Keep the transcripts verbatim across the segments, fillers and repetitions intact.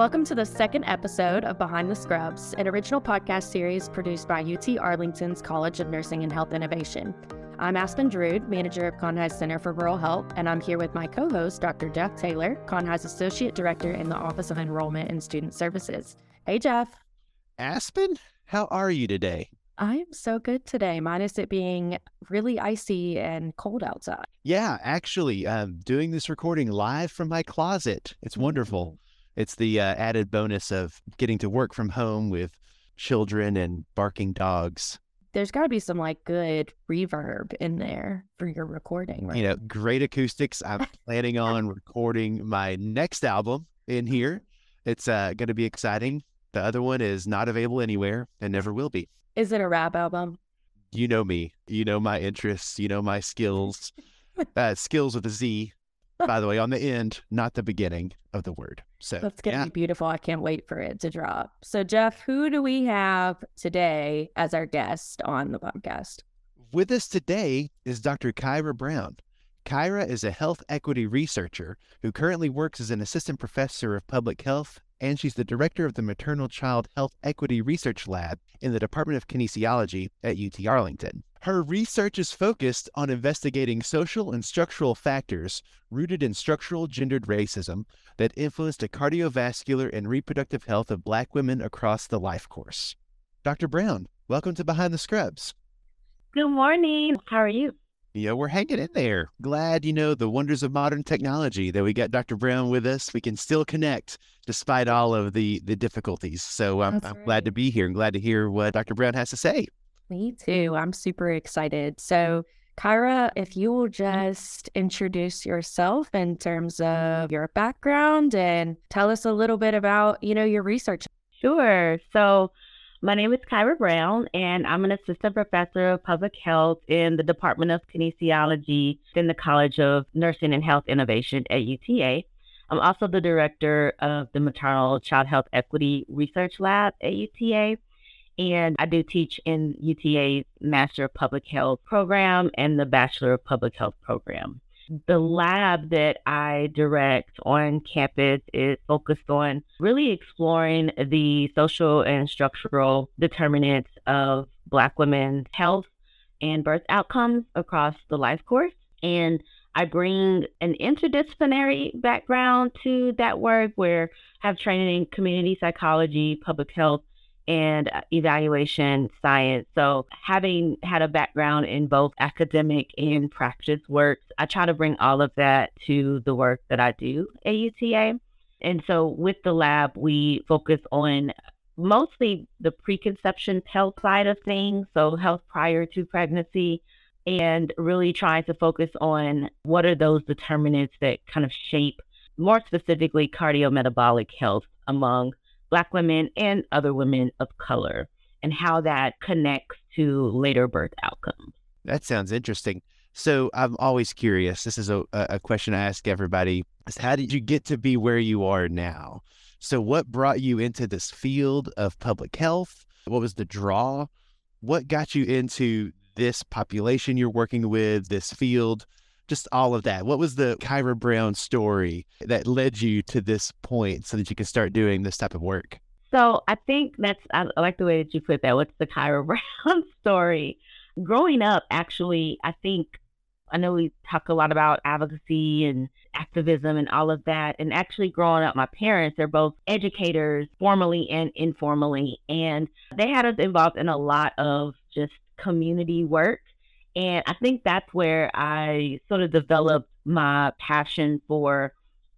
Welcome to the second episode of Behind the Scrubs, an original podcast series produced by U T Arlington's College of Nursing and Health Innovation. I'm Aspen Drude, manager of Conheys Center for Rural Health, and I'm here with my co-host, Doctor Jeff Taylor, Conheys Associate Director in the Office of Enrollment and Student Services. Hey, Jeff. Aspen, how are you today? I am so good today, minus it being really icy and cold outside. Yeah, actually, I'm doing this recording live from my closet. It's wonderful. It's the uh, added bonus of getting to work from home with children and barking dogs. There's got to be some like good reverb in there for your recording, right? You know, great acoustics. I'm planning on recording my next album in here. It's uh, going to be exciting. The other one is not available anywhere and never will be. Is it a rap album? You know me. You know my interests. You know my skills. uh, skills with a Z, by the way, on the end, not the beginning of the word. So that's going to yeah. be beautiful. I can't wait for it to drop. So, Jeff, who do we have today as our guest on the podcast? With us today is Doctor Kyrah Brown. Kyrah is a health equity researcher who currently works as an assistant professor of public health, and she's the director of the Maternal Child Health Equity Research Lab in the Department of Kinesiology at U T Arlington. Her research is focused on investigating social and structural factors rooted in structural gendered racism that influence the cardiovascular and reproductive health of Black women across the life course. Doctor Brown, welcome to Behind the Scrubs. Good morning. How are you? Yeah, we're hanging in there. Glad, you know, the wonders of modern technology that we got Doctor Brown with us. We can still connect despite all of the, the difficulties. So um, I'm right. glad to be here and glad to hear what Doctor Brown has to say. Me too. I'm super excited. So Kyrah, if you will just introduce yourself in terms of your background and tell us a little bit about, you know, your research. Sure. So my name is Kyrah Brown, and I'm an assistant professor of public health in the Department of Kinesiology in the College of Nursing and Health Innovation at U T A. I'm also the director of the Maternal Child Health Equity Research Lab at U T A, and I do teach in U T A's Master of Public Health program and the Bachelor of Public Health program. The lab that I direct on campus is focused on really exploring the social and structural determinants of Black women's health and birth outcomes across the life course. And I bring an interdisciplinary background to that work where I have training in community psychology, public health, and evaluation science. So having had a background in both academic and practice work, I try to bring all of that to the work that I do at U T A. And so with the lab, we focus on mostly the preconception health side of things, so health prior to pregnancy, and really trying to focus on what are those determinants that kind of shape, more specifically, cardiometabolic health among Black women and other women of color, and how that connects to later birth outcomes. That sounds interesting. So I'm always curious. This is a, a question I ask everybody is how did you get to be where you are now? So what brought you into this field of public health? What was the draw? What got you into this population you're working with, this field? Just all of that. What was the Kyrah Brown story that led you to this point so that you could start doing this type of work? So I think that's, I like the way that you put that. What's the Kyrah Brown story? Growing up, actually, I think, I know we talk a lot about advocacy and activism and all of that. And actually growing up, my parents, they're both educators, formally and informally. And they had us involved in a lot of just community work. And I think that's where I sort of developed my passion for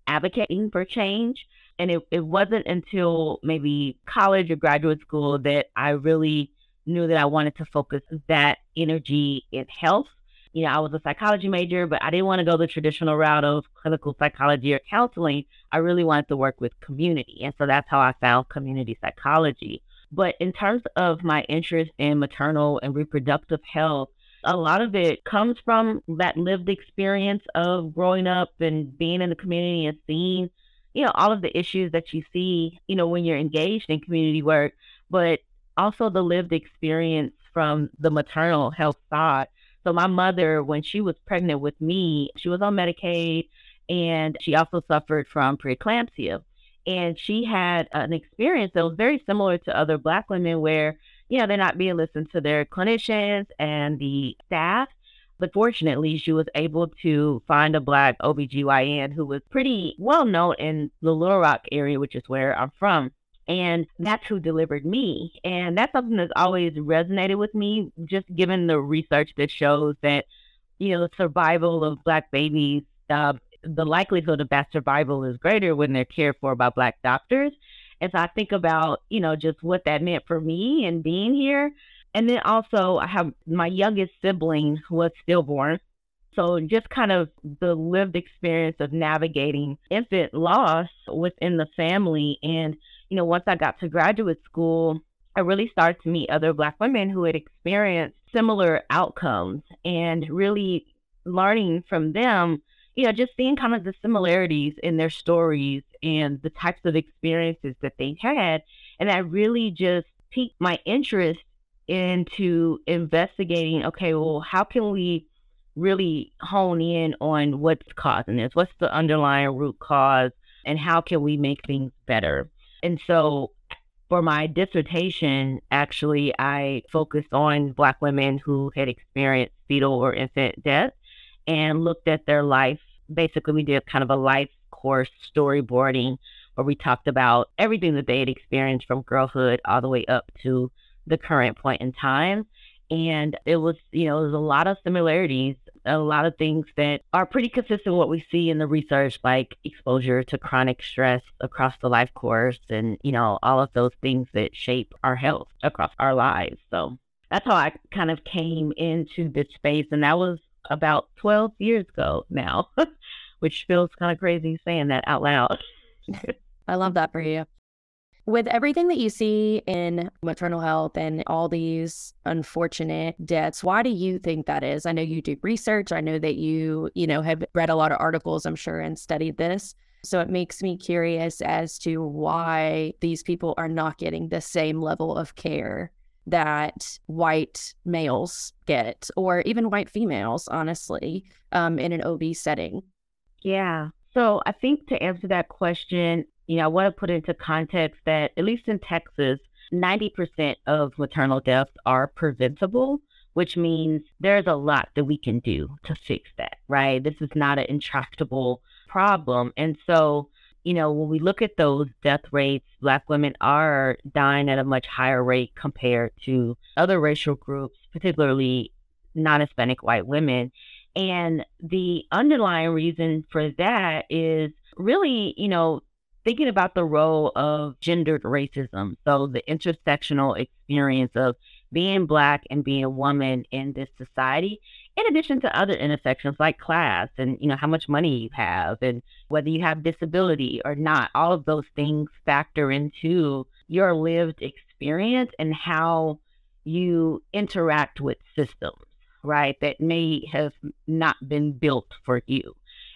advocating for change. And it, it wasn't until maybe college or graduate school that I really knew that I wanted to focus that energy in health. You know, I was a psychology major, but I didn't want to go the traditional route of clinical psychology or counseling. I really wanted to work with community. And so that's how I found community psychology. But in terms of my interest in maternal and reproductive health, a lot of it comes from that lived experience of growing up and being in the community and seeing, you know, all of the issues that you see, you know, when you're engaged in community work, but also the lived experience from the maternal health side. So my mother, when she was pregnant with me, she was on Medicaid and she also suffered from preeclampsia. And she had an experience that was very similar to other Black women where, you know, they're not being listened to, their clinicians and the staff. But fortunately, she was able to find a Black O B G Y N who was pretty well known in the Little Rock area, which is where I'm from. And that's who delivered me. And that's something that's always resonated with me, just given the research that shows that, you know, the survival of Black babies, uh, the likelihood of that survival is greater when they're cared for by Black doctors. And so I think about, you know, just what that meant for me and being here. And then also I have my youngest sibling was stillborn. So just kind of the lived experience of navigating infant loss within the family. And, you know, once I got to graduate school, I really started to meet other Black women who had experienced similar outcomes and really learning from them, you know, just seeing kind of the similarities in their stories and the types of experiences that they had. And that really just piqued my interest into investigating, okay, well, how can we really hone in on what's causing this? What's the underlying root cause and how can we make things better? And so for my dissertation, actually, I focused on Black women who had experienced fetal or infant death and looked at their life. Basically, we did kind of a life course storyboarding where we talked about everything that they had experienced from girlhood all the way up to the current point in time. And it was, you know, there's a lot of similarities, a lot of things that are pretty consistent with what we see in the research, like exposure to chronic stress across the life course and, you know, all of those things that shape our health across our lives. So that's how I kind of came into this space. And that was about twelve years ago now, which feels kind of crazy saying that out loud. I love that for you. With everything that you see in maternal health and all these unfortunate deaths, why do you think that is? I know you do research. I know that you, you know, have read a lot of articles, I'm sure, and studied this. So it makes me curious as to why these people are not getting the same level of care that white males get, or even white females, honestly, um, in an O B setting. Yeah. So I think to answer that question, you know, I want to put into context that at least in Texas, ninety percent of maternal deaths are preventable, which means there's a lot that we can do to fix that, right? This is not an intractable problem. And so, you know, when we look at those death rates, Black women are dying at a much higher rate compared to other racial groups, particularly non-Hispanic white women. And the underlying reason for that is really, you know, thinking about the role of gendered racism. So the intersectional experience of being Black and being a woman in this society, in addition to other intersections like class and, you know, how much money you have and whether you have disability or not, all of those things factor into your lived experience and how you interact with systems, right, that may have not been built for you.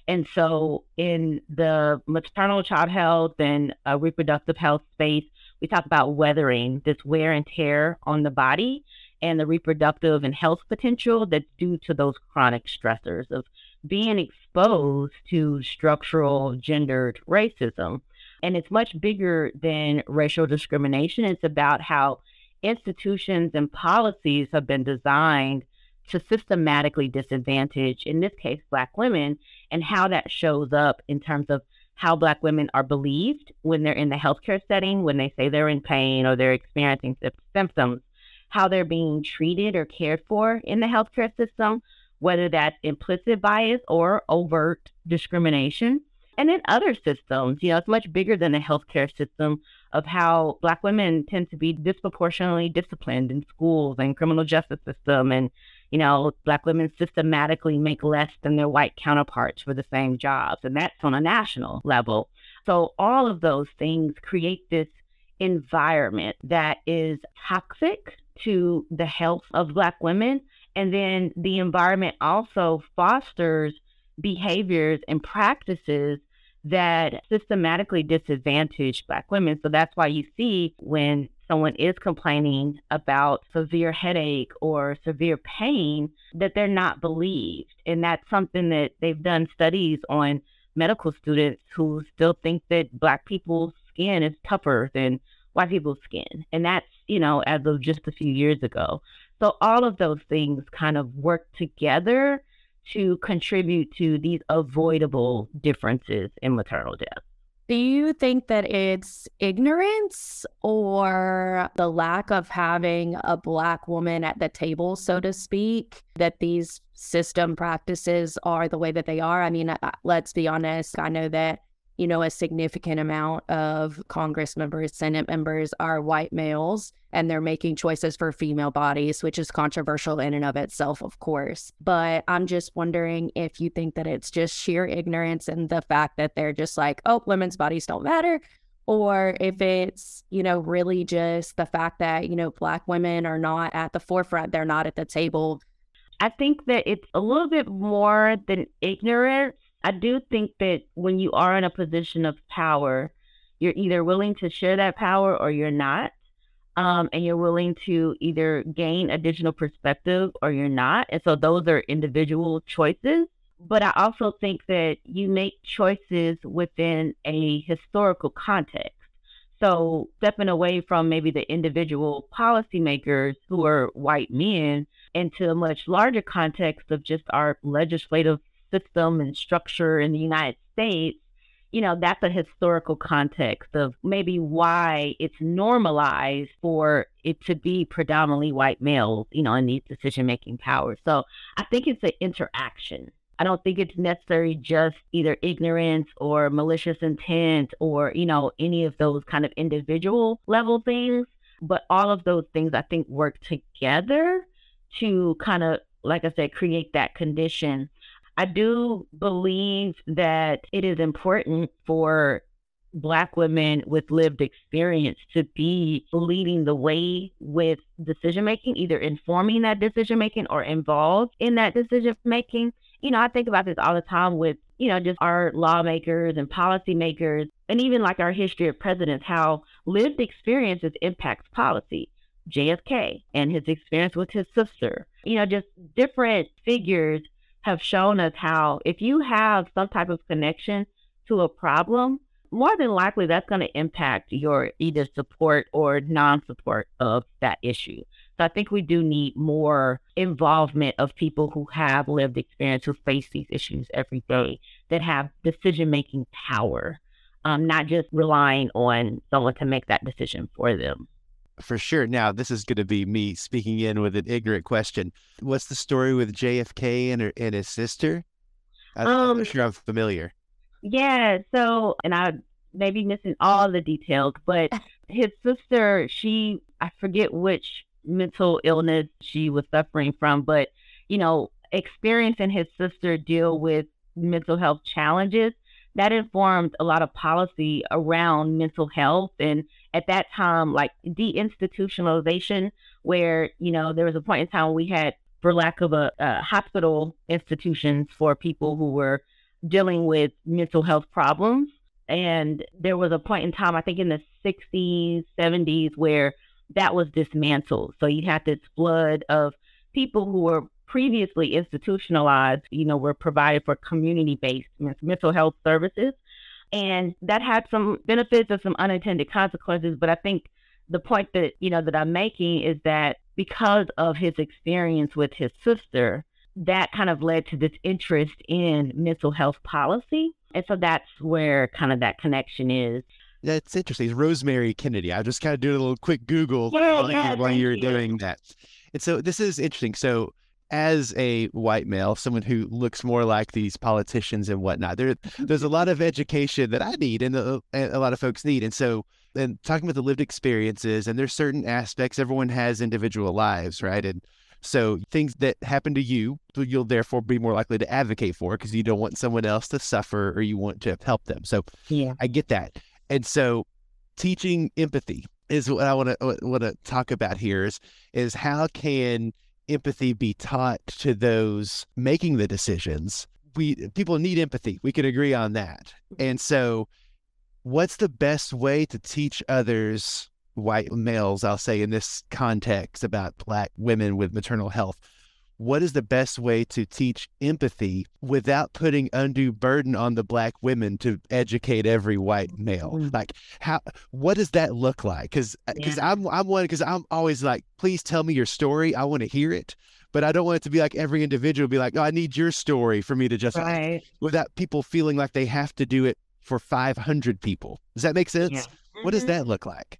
And so in the maternal child health and uh, reproductive health space, we talk about weathering, this wear and tear on the body and the reproductive and health potential that's due to those chronic stressors of being exposed to structural gendered racism. And it's much bigger than racial discrimination. It's about how institutions and policies have been designed to systematically disadvantage, in this case, Black women, and how that shows up in terms of how Black women are believed when they're in the healthcare setting, when they say they're in pain or they're experiencing symptoms, how they're being treated or cared for in the healthcare system, whether that's implicit bias or overt discrimination. And in other systems, you know, it's much bigger than the healthcare system of how Black women tend to be disproportionately disciplined in schools and criminal justice system. And, you know, Black women systematically make less than their white counterparts for the same jobs. And that's on a national level. So all of those things create this environment that is toxic to the health of Black women. And then the environment also fosters behaviors and practices that systematically disadvantage Black women. So that's why you see when someone is complaining about severe headache or severe pain, that they're not believed. And that's something that they've done studies on medical students who still think that Black people's skin is tougher than white people's skin. And that's, you know, as of just a few years ago. So all of those things kind of work together to contribute to these avoidable differences in maternal death. Do you think that it's ignorance or the lack of having a Black woman at the table, so to speak, that these system practices are the way that they are? I mean, let's be honest. I know that, you know, a significant amount of Congress members, Senate members are white males, and they're making choices for female bodies, which is controversial in and of itself, of course. But I'm just wondering if you think that it's just sheer ignorance and the fact that they're just like, oh, women's bodies don't matter, or if it's, you know, really just the fact that, you know, Black women are not at the forefront, they're not at the table. I think that it's a little bit more than ignorance. I do think that when you are in a position of power, you're either willing to share that power or you're not. Um, and you're willing to either gain additional perspective or you're not. And so those are individual choices. But I also think that you make choices within a historical context. So stepping away from maybe the individual policymakers who are white men into a much larger context of just our legislative system and structure in the United States, you know, that's a historical context of maybe why it's normalized for it to be predominantly white males, you know, in these decision-making powers. So I think it's an interaction. I don't think it's necessarily just either ignorance or malicious intent or, you know, any of those kind of individual level things, but all of those things I think work together to kind of, like I said, create that condition. I do believe that it is important for Black women with lived experience to be leading the way with decision-making, either informing that decision-making or involved in that decision-making. You know, I think about this all the time with, you know, just our lawmakers and policymakers, and even like our history of presidents, how lived experiences impacts policy. J F K and his experience with his sister, you know, just different figures have shown us how if you have some type of connection to a problem, more than likely that's going to impact your either support or non-support of that issue. So I think we do need more involvement of people who have lived experience, who face these issues every day, that have decision-making power, um, not just relying on someone to make that decision for them. For sure. Now, this is going to be me speaking in with an ignorant question. What's the story with J F K and her, and his sister? I'm um, not sure I'm familiar. Yeah. So, and I may be missing all the details, but his sister, she, I forget which mental illness she was suffering from, but, you know, experiencing his sister deal with mental health challenges, that informed a lot of policy around mental health. And at that time, like deinstitutionalization, where, you know, there was a point in time we had, for lack of a, a hospital institutions for people who were dealing with mental health problems. And there was a point in time, I think in the sixties, seventies, where that was dismantled. So you had this flood of people who were previously institutionalized, you know, were provided for community-based mental health services. And that had some benefits and some unintended consequences. But I think the point that, you know, that I'm making is that because of his experience with his sister, that kind of led to this interest in mental health policy. And so that's where kind of that connection is. That's interesting. It's Rosemary Kennedy. I just kind of did a little quick Google yeah, while, yeah, while you're doing that. And so this is interesting. So as a white male, someone who looks more like these politicians and whatnot, there, there's a lot of education that I need and a, a lot of folks need. And so, and talking about the lived experiences, and there's certain aspects, everyone has individual lives, right? And so things that happen to you, you'll therefore be more likely to advocate for because you don't want someone else to suffer or you want to help them. So yeah. I get that. And so teaching empathy is what I want to want to talk about here is, is how can empathy be taught to those making the decisions? We people need empathy. We can agree on that. And so what's the best way to teach others, white males, I'll say in this context about Black women with maternal health, what is the best way to teach empathy without putting undue burden on the Black women to educate every white male? Like, how, what does that look like? Because because yeah. I'm I'm one because I'm always like, please tell me your story. I want to hear it. But I don't want it to be like every individual be like, oh, I need your story for me to justify, right. Without people feeling like they have to do it for five hundred people. Does that make sense? Yeah. Mm-hmm. What does that look like?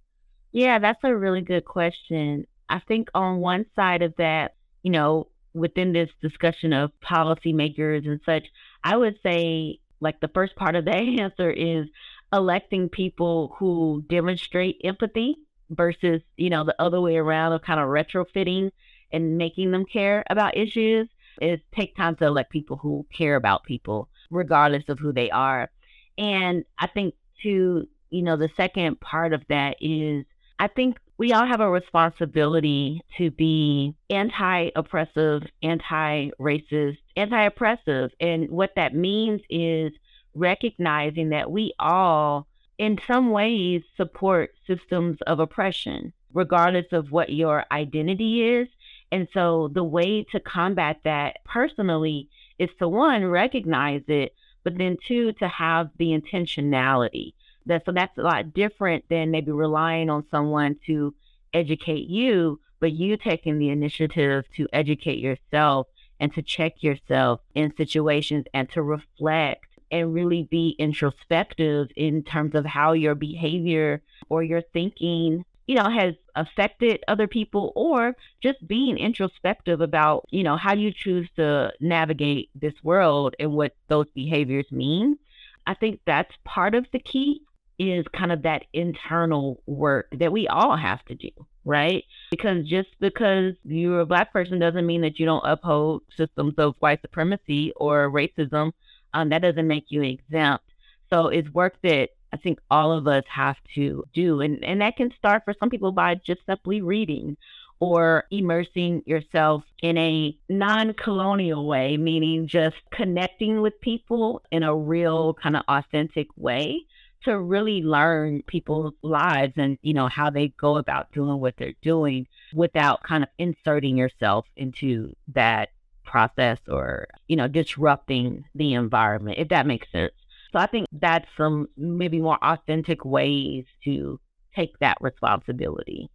Yeah, that's a really good question. I think on one side of that, you know, within this discussion of policymakers and such, I would say like the first part of that answer is electing people who demonstrate empathy versus, you know, the other way around of kind of retrofitting and making them care about issues. Is take time to elect people who care about people, regardless of who they are. And I think too, you know, the second part of that is, I think we all have a responsibility to be anti-oppressive, anti-racist, anti-oppressive. And what that means is recognizing that we all, in some ways, support systems of oppression, regardless of what your identity is. And so the way to combat that personally is to, one, recognize it, but then two, to have the intentionality. That, so that's a lot different than maybe relying on someone to educate you, but you taking the initiative to educate yourself and to check yourself in situations and to reflect and really be introspective in terms of how your behavior or your thinking, you know, has affected other people, or just being introspective about, you know, how you choose to navigate this world and what those behaviors mean. I think that's part of the key, is kind of that internal work that we all have to do, right? Because just because you're a Black person doesn't mean that you don't uphold systems of white supremacy or racism. Um, that doesn't make you exempt. So it's work that I think all of us have to do. And, and that can start for some people by just simply reading or immersing yourself in a non-colonial way, meaning just connecting with people in a real kind of authentic way to really learn people's lives and, you know, how they go about doing what they're doing without kind of inserting yourself into that process or, you know, disrupting the environment, if that makes sense. So I think that's some maybe more authentic ways to take that responsibility.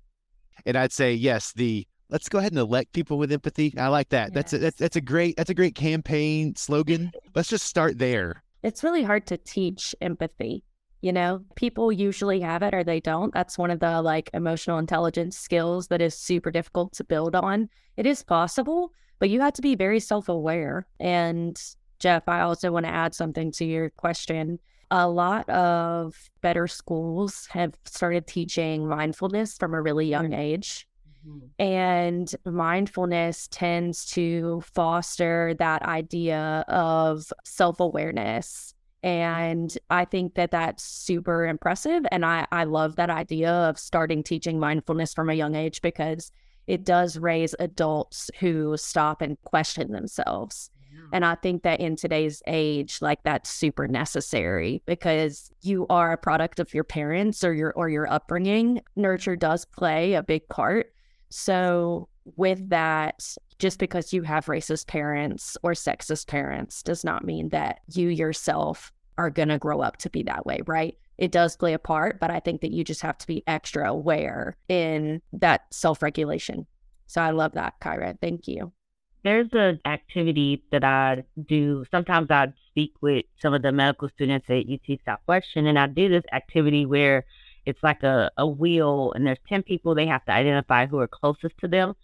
And I'd say, yes, the let's go ahead and elect people with empathy. I like that. Yeah. That's a, that's that's a great that's a great campaign slogan. Let's just start there. It's really hard to teach empathy. You know, people usually have it or they don't. That's one of the like emotional intelligence skills that is super difficult to build on. It is possible, but you have to be very self-aware. And Jeff, I also want to add something to your question. A lot of better schools have started teaching mindfulness from a really young age. Mm-hmm. And mindfulness tends to foster that idea of self-awareness. And I think that that's super impressive. And I, I love that idea of starting teaching mindfulness from a young age, because it does raise adults who stop and question themselves. And I think that in today's age, like, that's super necessary, because you are a product of your parents or your or your upbringing. Nurture does play a big part. So with that, just because you have racist parents or sexist parents does not mean that you yourself are going to grow up to be that way, right? It does play a part, but I think that you just have to be extra aware in that self-regulation. So I love that, Kyrah. Thank you. There's an activity that I do. Sometimes I speak with some of the medical students at U T Southwestern, and I do this activity where it's like a, a wheel, and there's ten people. They have to identify who are closest to them.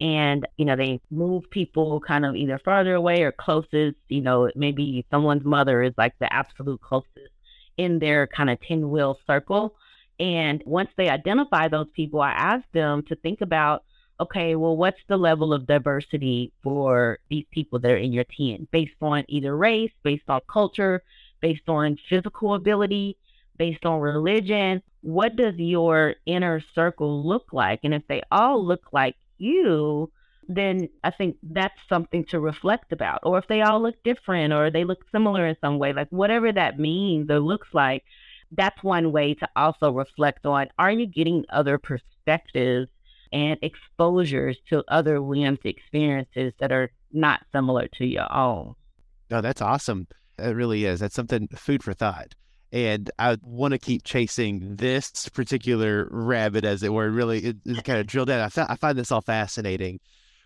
And, you know, they move people kind of either farther away or closest. You know, maybe someone's mother is like the absolute closest in their kind of ten-wheel circle. And once they identify those people, I ask them to think about, okay, well, what's the level of diversity for these people that are in your ten, based on either race, based on culture, based on physical ability, based on religion? What does your inner circle look like? And if they all look like you, then I think that's something to reflect about. Or if they all look different or they look similar in some way, like whatever that means or looks like, that's one way to also reflect on, are you getting other perspectives and exposures to other women's experiences that are not similar to your own. Oh, that's awesome. It really is. That's something, food for thought. And I want to keep chasing this particular rabbit, as it were, really it, it kind of drilled down. I, th- I find this all fascinating,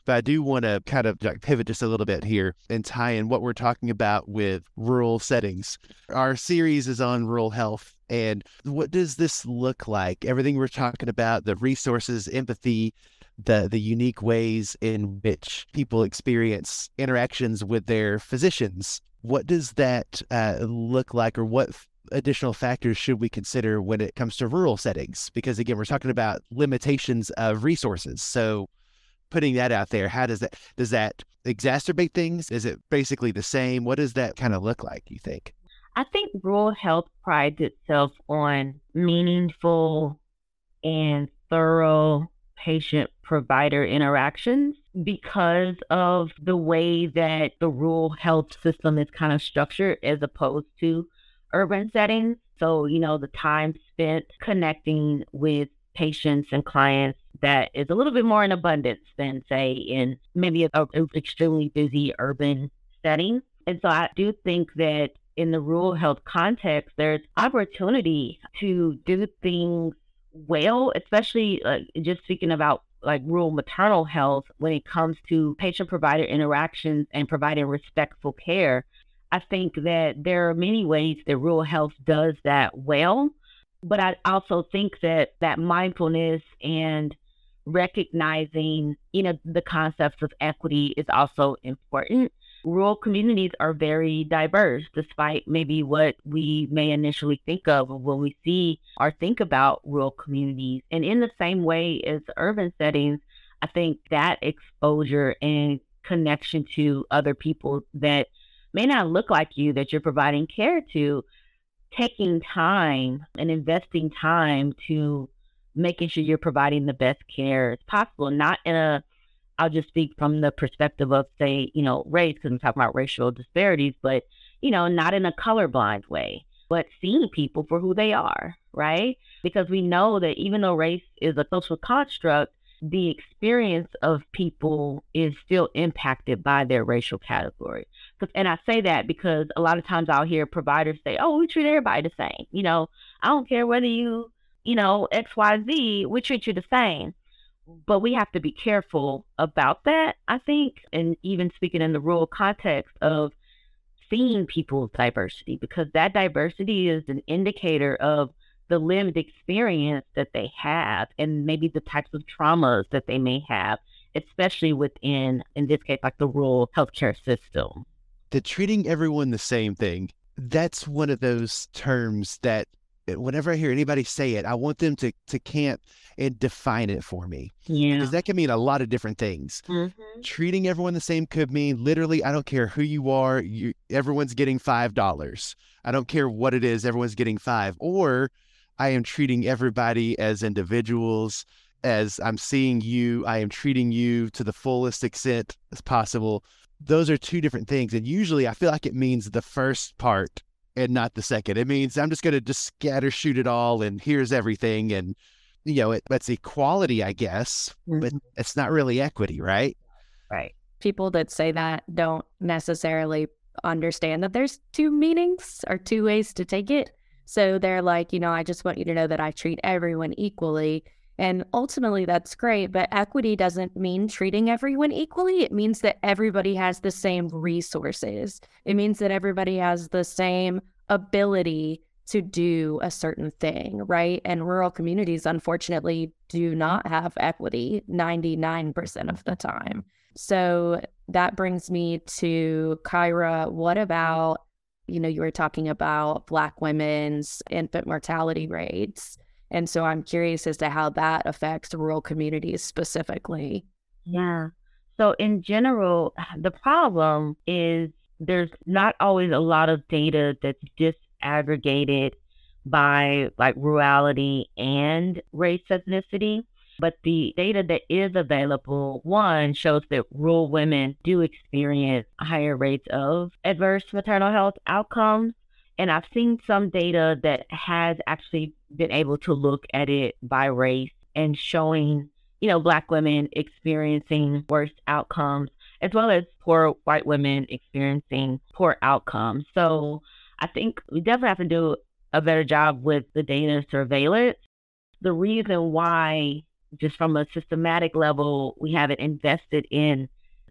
but I do want to kind of like pivot just a little bit here and tie in what we're talking about with rural settings. Our series is on rural health. And what does this look like? Everything we're talking about, the resources, empathy, the the unique ways in which people experience interactions with their physicians. What does that uh, look like, or what f- additional factors should we consider when it comes to rural settings? Because again, we're talking about limitations of resources. So putting that out there, how does that, does that exacerbate things? Is it basically the same? What does that kind of look like, you think? I think rural health prides itself on meaningful and thorough patient-provider interactions because of the way that the rural health system is kind of structured as opposed to urban settings. So, you know, the time spent connecting with patients and clients that is a little bit more in abundance than, say, in maybe an extremely busy urban setting. And so I do think that in the rural health context, there's opportunity to do things well, especially uh, just speaking about like rural maternal health when it comes to patient-provider interactions and providing respectful care. I think that there are many ways that rural health does that well, but I also think that that mindfulness and recognizing, you know, the concepts of equity is also important. Rural communities are very diverse, despite maybe what we may initially think of when we see or think about rural communities. And in the same way as urban settings, I think that exposure and connection to other people that may not look like you, that you're providing care to, taking time and investing time to making sure you're providing the best care as possible, not in a I'll just speak from the perspective of, say, you know, race, because I'm talking about racial disparities, but, you know, not in a colorblind way, but seeing people for who they are, right? Because we know that even though race is a social construct, the experience of people is still impacted by their racial category. And I say that because a lot of times I'll hear providers say, oh, we treat everybody the same. You know, I don't care whether you, you know, X, Y, Z, we treat you the same. But we have to be careful about that, I think, and even speaking in the rural context of seeing people's diversity, because that diversity is an indicator of the lived experience that they have and maybe the types of traumas that they may have, especially within, in this case, like the rural healthcare system. The treating everyone the same thing, that's one of those terms that whenever I hear anybody say it, I want them to, to camp and define it for me. Yeah. Because that can mean a lot of different things. Mm-hmm. Treating everyone the same could mean literally, I don't care who you are, you, everyone's getting five dollars. I don't care what it is, everyone's getting five. Or I am treating everybody as individuals, as I'm seeing you, I am treating you to the fullest extent as possible. Those are two different things. And usually I feel like it means the first part and not the second. It means I'm just going to just scatter shoot it all and here's everything. And, you know, it, that's equality, I guess, mm-hmm. but it's not really equity, right? Right. People that say that don't necessarily understand that there's two meanings or two ways to take it. So they're like, you know, I just want you to know that I treat everyone equally. And ultimately that's great, but equity doesn't mean treating everyone equally. It means that everybody has the same resources. It means that everybody has the same ability to do a certain thing, right? And rural communities, unfortunately, do not have equity ninety-nine percent of the time. So that brings me to Kyrah. What about, you know, you were talking about Black women's infant mortality rates. And so I'm curious as to how that affects rural communities specifically. Yeah. So in general, the problem is there's not always a lot of data that's disaggregated by like rurality and race ethnicity. But the data that is available, one, shows that rural women do experience higher rates of adverse maternal health outcomes. And I've seen some data that has actually been able to look at it by race and showing you know, Black women experiencing worse outcomes, as well as poor white women experiencing poor outcomes. So I think we definitely have to do a better job with the data surveillance. The reason why, just from a systematic level, we haven't invested in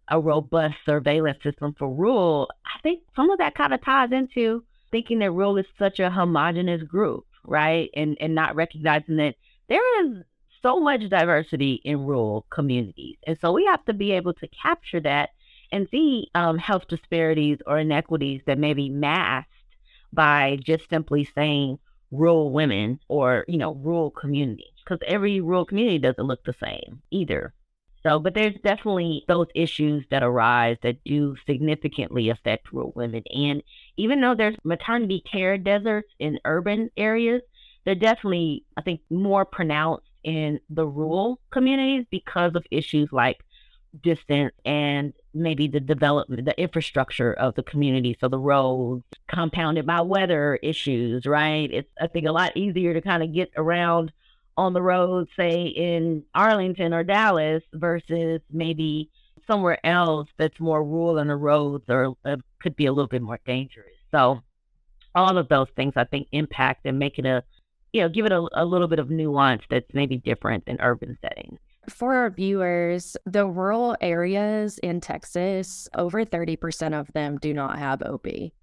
a robust surveillance system for rural, I think some of that kind of ties into thinking that rural is such a homogenous group, right? And and not recognizing that there is so much diversity in rural communities. And so we have to be able to capture that and see um, health disparities or inequities that may be masked by just simply saying rural women or, you know, rural communities, because every rural community doesn't look the same either. So, but there's definitely those issues that arise that do significantly affect rural women. And even though there's maternity care deserts in urban areas, they're definitely, I think, more pronounced in the rural communities because of issues like distance and maybe the development, the infrastructure of the community. So the roads, compounded by weather issues, right? It's, I think, a lot easier to kind of get around on the road, say in Arlington or Dallas, versus maybe somewhere else that's more rural and the roads are, uh, could be a little bit more dangerous. So all of those things, I think, impact and make it a, you know, give it a, a little bit of nuance that's maybe different in urban settings. For our viewers, the rural areas in Texas, over thirty percent of them do not have O B.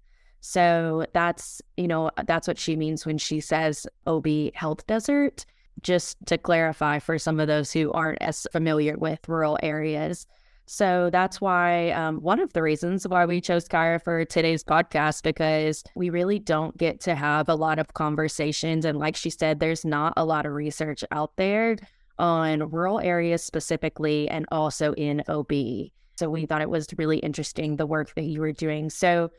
So that's, you know, that's what she means when she says O B health desert. Just to clarify for some of those who aren't as familiar with rural areas. So that's why um, one of the reasons why we chose Kyrah for today's podcast, because we really don't get to have a lot of conversations. And like she said, there's not a lot of research out there on rural areas specifically and also in O B. So we thought it was really interesting, the work that you were doing. So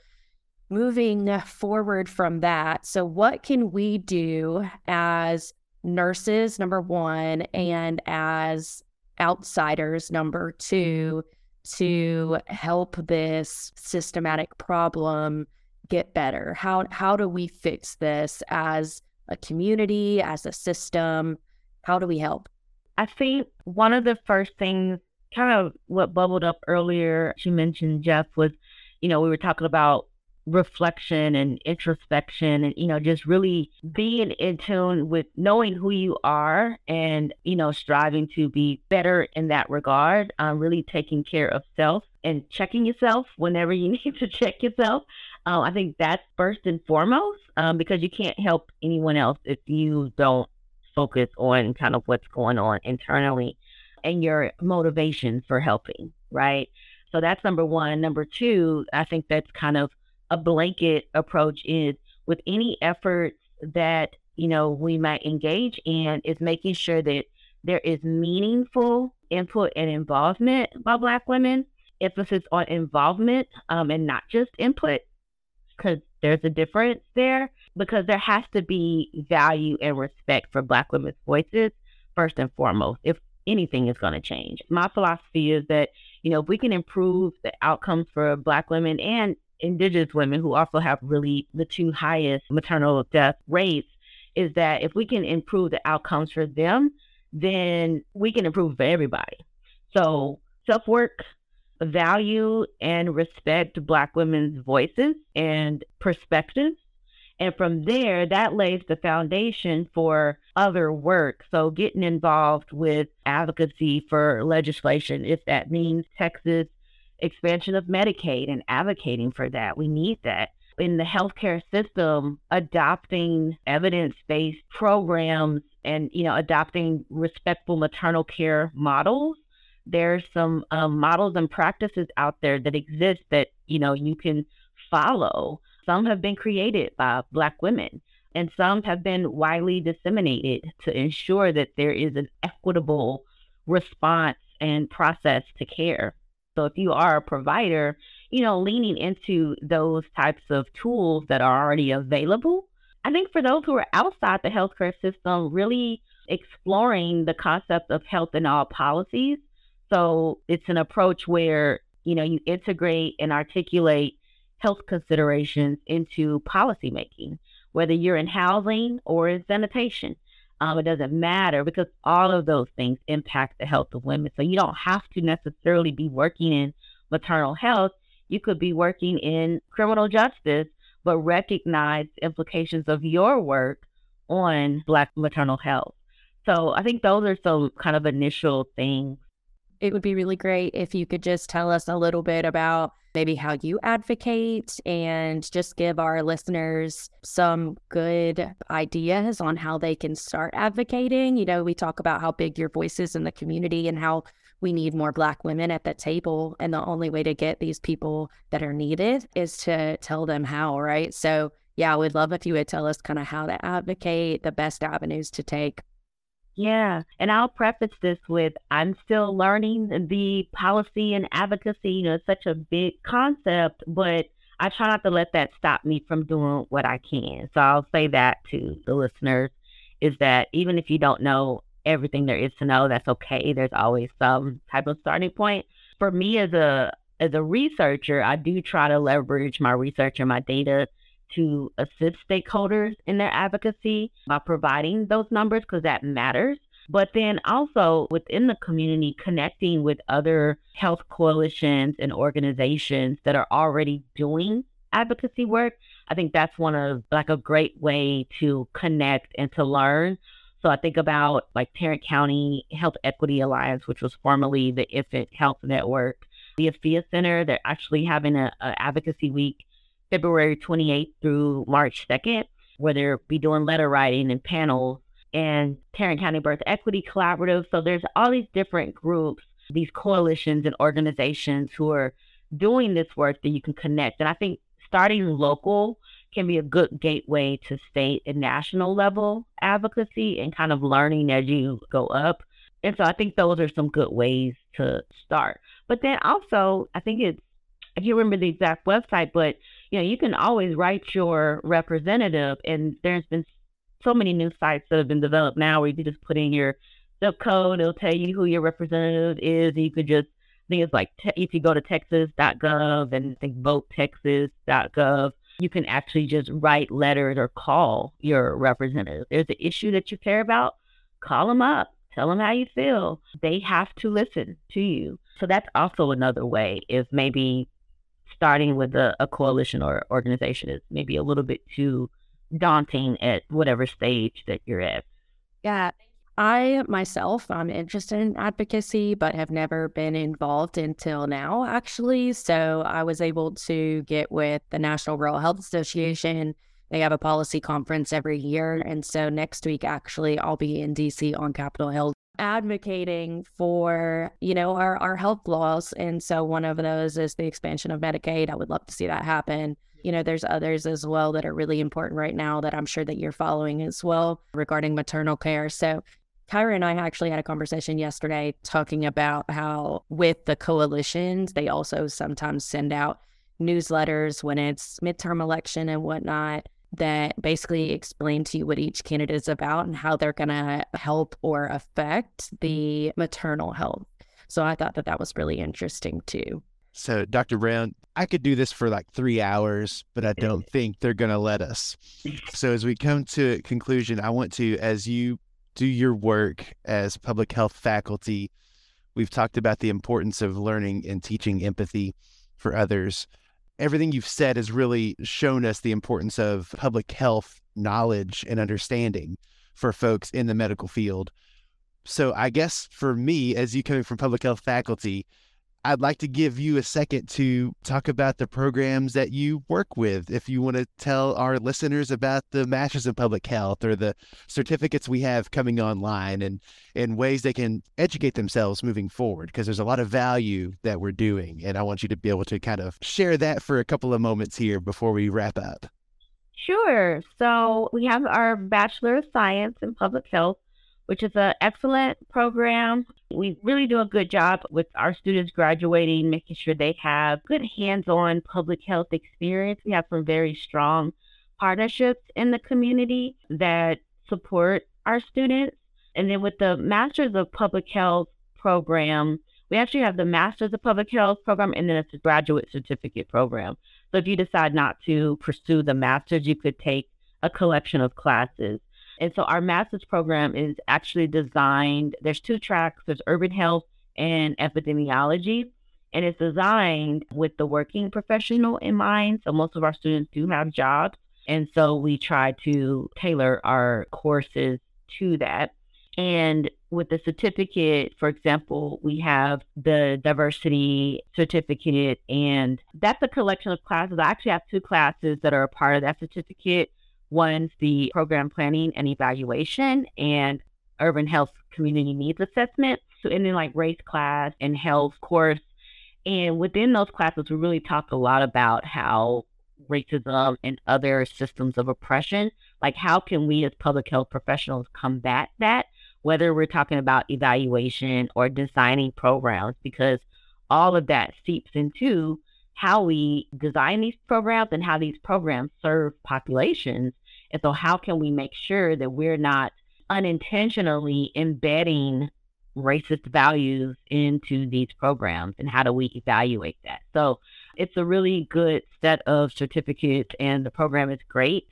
moving forward from that, so what can we do as nurses, number one, and as outsiders, number two, to help this systematic problem get better? How how do we fix this as a community, as a system? How do we help? I think one of the first things, kind of what bubbled up earlier, she mentioned, Jeff, was, you know, we were talking about reflection and introspection and, you know, just really being in tune with knowing who you are and, you know, striving to be better in that regard, um, really taking care of self and checking yourself whenever you need to check yourself. Uh, I think that's first and foremost, um, because you can't help anyone else if you don't focus on kind of what's going on internally and your motivation for helping, right? So that's number one. Number two, I think that's kind of a blanket approach is with any efforts that, you know, we might engage in is making sure that there is meaningful input and involvement by Black women, emphasis on involvement um, and not just input, because there's a difference there, because there has to be value and respect for Black women's voices first and foremost, if anything is going to change. My philosophy is that, you know, if we can improve the outcomes for Black women and Indigenous women, who also have really the two highest maternal death rates, is that if we can improve the outcomes for them, then we can improve for everybody. So self-work, value, and respect Black women's voices and perspectives. And from there, that lays the foundation for other work. So getting involved with advocacy for legislation, if that means Texas expansion of Medicaid and advocating for that. We need that. In the healthcare system, adopting evidence-based programs and, you know, adopting respectful maternal care models. There's some um, models and practices out there that exist that, you know, you can follow. Some have been created by Black women and some have been widely disseminated to ensure that there is an equitable response and process to care. So if you are a provider, you know, leaning into those types of tools that are already available. I think for those who are outside the healthcare system, really exploring the concept of health in all policies. So it's an approach where, you know, you integrate and articulate health considerations into policymaking, whether you're in housing or in sanitation. Um, it doesn't matter, because all of those things impact the health of women. So you don't have to necessarily be working in maternal health. You could be working in criminal justice, but recognize the implications of your work on Black maternal health. So I think those are some kind of initial things. It would be really great if you could just tell us a little bit about maybe how you advocate, and just give our listeners some good ideas on how they can start advocating. You know, we talk about how big your voice is in the community and how we need more Black women at the table. And the only way to get these people that are needed is to tell them how, right? So yeah, I would love if you would tell us kind of how to advocate, the best avenues to take. Yeah. And I'll preface this with, I'm still learning the policy and advocacy. You know, it's such a big concept, but I try not to let that stop me from doing what I can. So I'll say that to the listeners, is that even if you don't know everything there is to know, that's okay. There's always some type of starting point. For me as a, as a researcher, I do try to leverage my research and my data to assist stakeholders in their advocacy by providing those numbers, because that matters. But then also within the community, connecting with other health coalitions and organizations that are already doing advocacy work. I think that's one of like a great way to connect and to learn. So I think about like Tarrant County Health Equity Alliance, which was formerly the Infant Health Network, the Afia Center. They're actually having an advocacy week February twenty-eighth through March second, where they'll be doing letter writing and panels, and Tarrant County Birth Equity Collaborative. So there's all these different groups, these coalitions and organizations who are doing this work that you can connect. And I think starting local can be a good gateway to state and national level advocacy and kind of learning as you go up. And so I think those are some good ways to start. But then also, I think it's, I can't remember the exact website, but you know, you can always write your representative, and there's been so many new sites that have been developed now where you can just put in your zip code, it'll tell you who your representative is. You could just, I think it's like, te- if you go to texas dot gov and I think vote texas dot gov, you can actually just write letters or call your representative. There's an issue that you care about, call them up, tell them how you feel. They have to listen to you. So that's also another way, if maybe starting with a, a coalition or organization is maybe a little bit too daunting at whatever stage that you're at. Yeah. I myself, I'm interested in advocacy, but have never been involved until now, actually. So I was able to get with the National Rural Health Association. They have a policy conference every year. And so next week, actually, I'll be in D C on Capitol Hill, advocating for, you know, our, our health laws. And so one of those is the expansion of Medicaid. I would love to see that happen. You know, there's others as well that are really important right now that I'm sure that you're following as well regarding maternal care. So Kyrah and I actually had a conversation yesterday talking about how with the coalitions, they also sometimes send out newsletters when it's midterm election and whatnot, that basically explain to you what each candidate is about and how they're going to help or affect the maternal health. So I thought that that was really interesting too. So Doctor Brown, I could do this for like three hours, but I don't think they're going to let us. So as we come to a conclusion, I want to, as you do your work as public health faculty, we've talked about the importance of learning and teaching empathy for others. Everything you've said has really shown us the importance of public health knowledge and understanding for folks in the medical field. So I guess for me, as you coming from public health faculty, I'd like to give you a second to talk about the programs that you work with. If you want to tell our listeners about the Masters of Public Health or the certificates we have coming online, and, and ways they can educate themselves moving forward, because there's a lot of value that we're doing. And I want you to be able to kind of share that for a couple of moments here before we wrap up. Sure. So we have our Bachelor of Science in Public Health, which is an excellent program. We really do a good job with our students graduating, making sure they have good hands-on public health experience. We have some very strong partnerships in the community that support our students. And then with the Masters of Public Health program, we actually have the Masters of Public Health program and then it's a graduate certificate program. So if you decide not to pursue the master's, you could take a collection of classes. And so our master's program is actually designed, there's two tracks, there's urban health and epidemiology, and it's designed with the working professional in mind. So most of our students do have jobs, and so we try to tailor our courses to that. And with the certificate, for example, we have the diversity certificate, and that's a collection of classes. I actually have two classes that are a part of that certificate. One's the program planning and evaluation and urban health community needs assessment. So, and then like race class and health course. And within those classes, we really talk a lot about how racism and other systems of oppression, like how can we as public health professionals combat that, whether we're talking about evaluation or designing programs, because all of that seeps into how we design these programs and how these programs serve populations. And so how can we make sure that we're not unintentionally embedding racist values into these programs, and how do we evaluate that? So it's a really good set of certificates, and the program is great.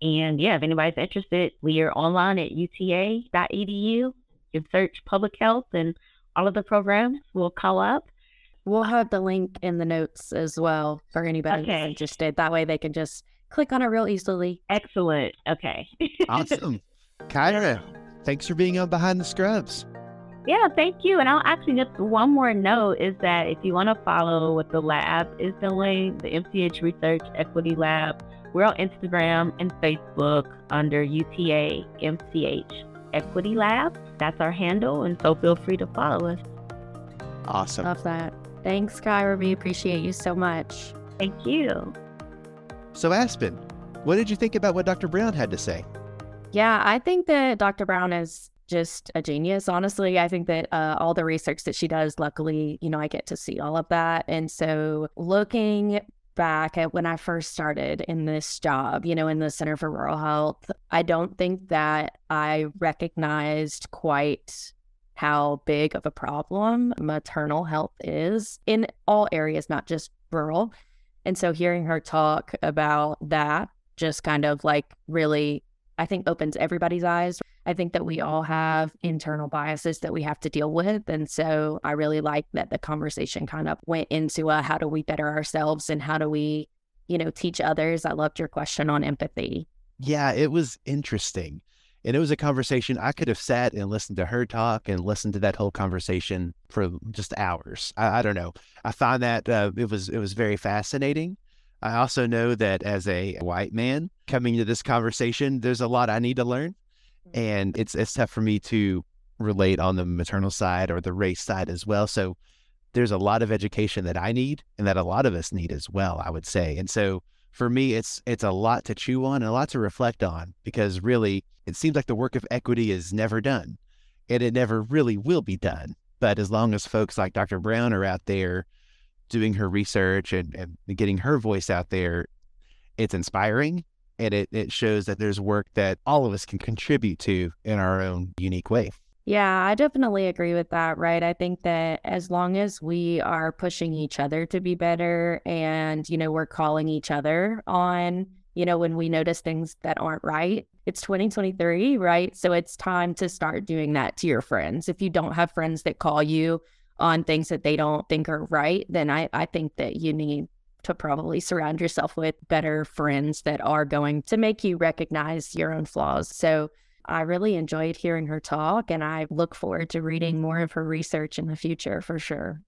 And yeah, if anybody's interested, we are online at U T A dot E D U. You search public health and all of the programs will call up. We'll have the link in the notes as well for anybody okay. who's interested. That way they can just click on it real easily. Excellent. Okay. Awesome. Kyrah, thanks for being on Behind the Scrubs. Yeah, thank you. And I'll actually just one more note is that if you want to follow what the lab is doing, the M C H Research Equity Lab, we're on Instagram and Facebook under U T A M C H Equity Lab. That's our handle. And so feel free to follow us. Awesome. Love that. Thanks, Kyrah. We appreciate you so much. Thank you. So Aspen, what did you think about what Doctor Brown had to say? Yeah, I think that Doctor Brown is just a genius, honestly. I think that uh, all the research that she does, luckily, you know, I get to see all of that. And so looking back at when I first started in this job, you know, in the Center for Rural Health, I don't think that I recognized quite how big of a problem maternal health is in all areas, not just rural. And so hearing her talk about that just kind of like really, I think, opens everybody's eyes. I think that we all have internal biases that we have to deal with. And so I really like that the conversation kind of went into a, how do we better ourselves and how do we, you know, teach others. I loved your question on empathy. Yeah, it was interesting. And it was a conversation I could have sat and listened to her talk and listened to that whole conversation for just hours. I, I don't know. I find that uh, it was it was very fascinating. I also know that as a white man coming to this conversation, there's a lot I need to learn. And it's it's tough for me to relate on the maternal side or the race side as well. So there's a lot of education that I need and that a lot of us need as well, I would say. And so for me, it's it's a lot to chew on and a lot to reflect on, because really it seems like the work of equity is never done and it never really will be done. But as long as folks like Doctor Brown are out there doing her research and, and getting her voice out there, it's inspiring. And it, it shows that there's work that all of us can contribute to in our own unique way. Yeah, I definitely agree with that, right? I think that as long as we are pushing each other to be better and, you know, we're calling each other on, you know, when we notice things that aren't right, it's twenty twenty-three, right? So it's time to start doing that to your friends. If you don't have friends that call you on things that they don't think are right, then I, I think that you need to probably surround yourself with better friends that are going to make you recognize your own flaws. So I really enjoyed hearing her talk, and I look forward to reading more of her research in the future for sure.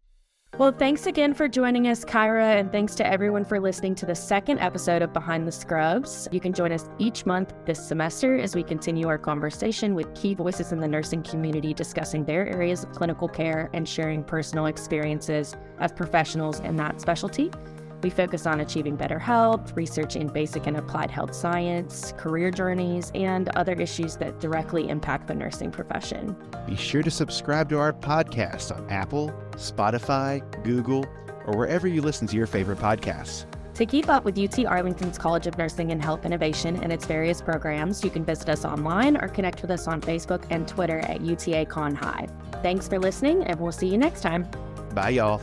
Well, thanks again for joining us, Kyrah, and thanks to everyone for listening to the second episode of Behind the Scrubs. You can join us each month this semester as we continue our conversation with key voices in the nursing community, discussing their areas of clinical care and sharing personal experiences as professionals in that specialty. We focus on achieving better health, research in basic and applied health science, career journeys, and other issues that directly impact the nursing profession. Be sure to subscribe to our podcast on Apple, Spotify, Google, or wherever you listen to your favorite podcasts. To keep up with U T Arlington's College of Nursing and Health Innovation and its various programs, you can visit us online or connect with us on Facebook and Twitter at U T A Conhive. Thanks for listening, and we'll see you next time. Bye, y'all.